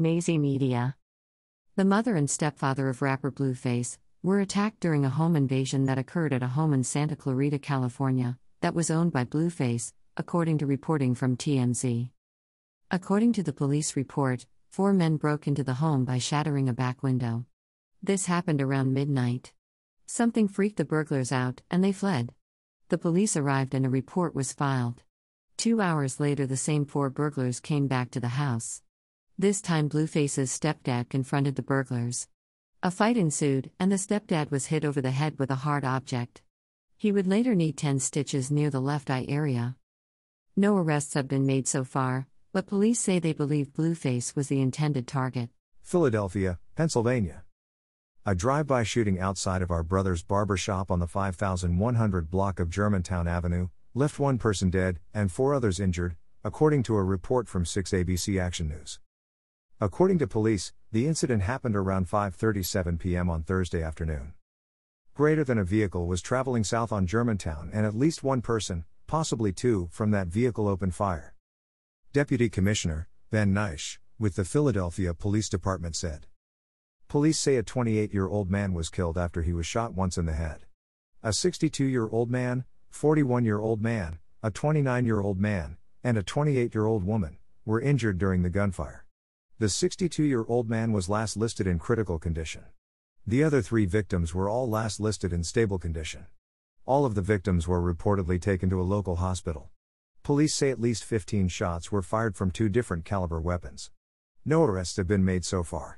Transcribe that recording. Mazie Media. The mother and stepfather of rapper Blueface were attacked during a home invasion that occurred at a home in Santa Clarita, California, that was owned by Blueface, according to reporting from TMZ. According to the police report, 4 men broke into the home by shattering a back window. This happened around midnight. Something freaked the burglars out, and they fled. The police arrived and a report was filed. 2 hours later, the same 4 burglars came back to the house. This time, Blueface's stepdad confronted the burglars. A fight ensued, and the stepdad was hit over the head with a hard object. He would later need 10 stitches near the left eye area. No arrests have been made so far, but police say they believe Blueface was the intended target. Philadelphia, Pennsylvania. A drive-by shooting outside of our brother's barbershop on the 5100 block of Germantown Avenue left 1 person dead and 4 others injured, according to a report from 6 ABC Action News. According to police, the incident happened around 5:37 p.m. on Thursday afternoon. Greater than a vehicle was traveling south on Germantown, and at least 1 person, possibly 2, from that vehicle opened fire. Deputy Commissioner Ben Neisch with the Philadelphia Police Department said, "Police say a 28-year-old man was killed after he was shot once in the head. A 62-year-old man, 41-year-old man, a 29-year-old man, and a 28-year-old woman were injured during the gunfire. The 62-year-old man was last listed in critical condition. The other 3 victims were all last listed in stable condition. All of the victims were reportedly taken to a local hospital. Police say at least 15 shots were fired from 2 different caliber weapons. No arrests have been made so far."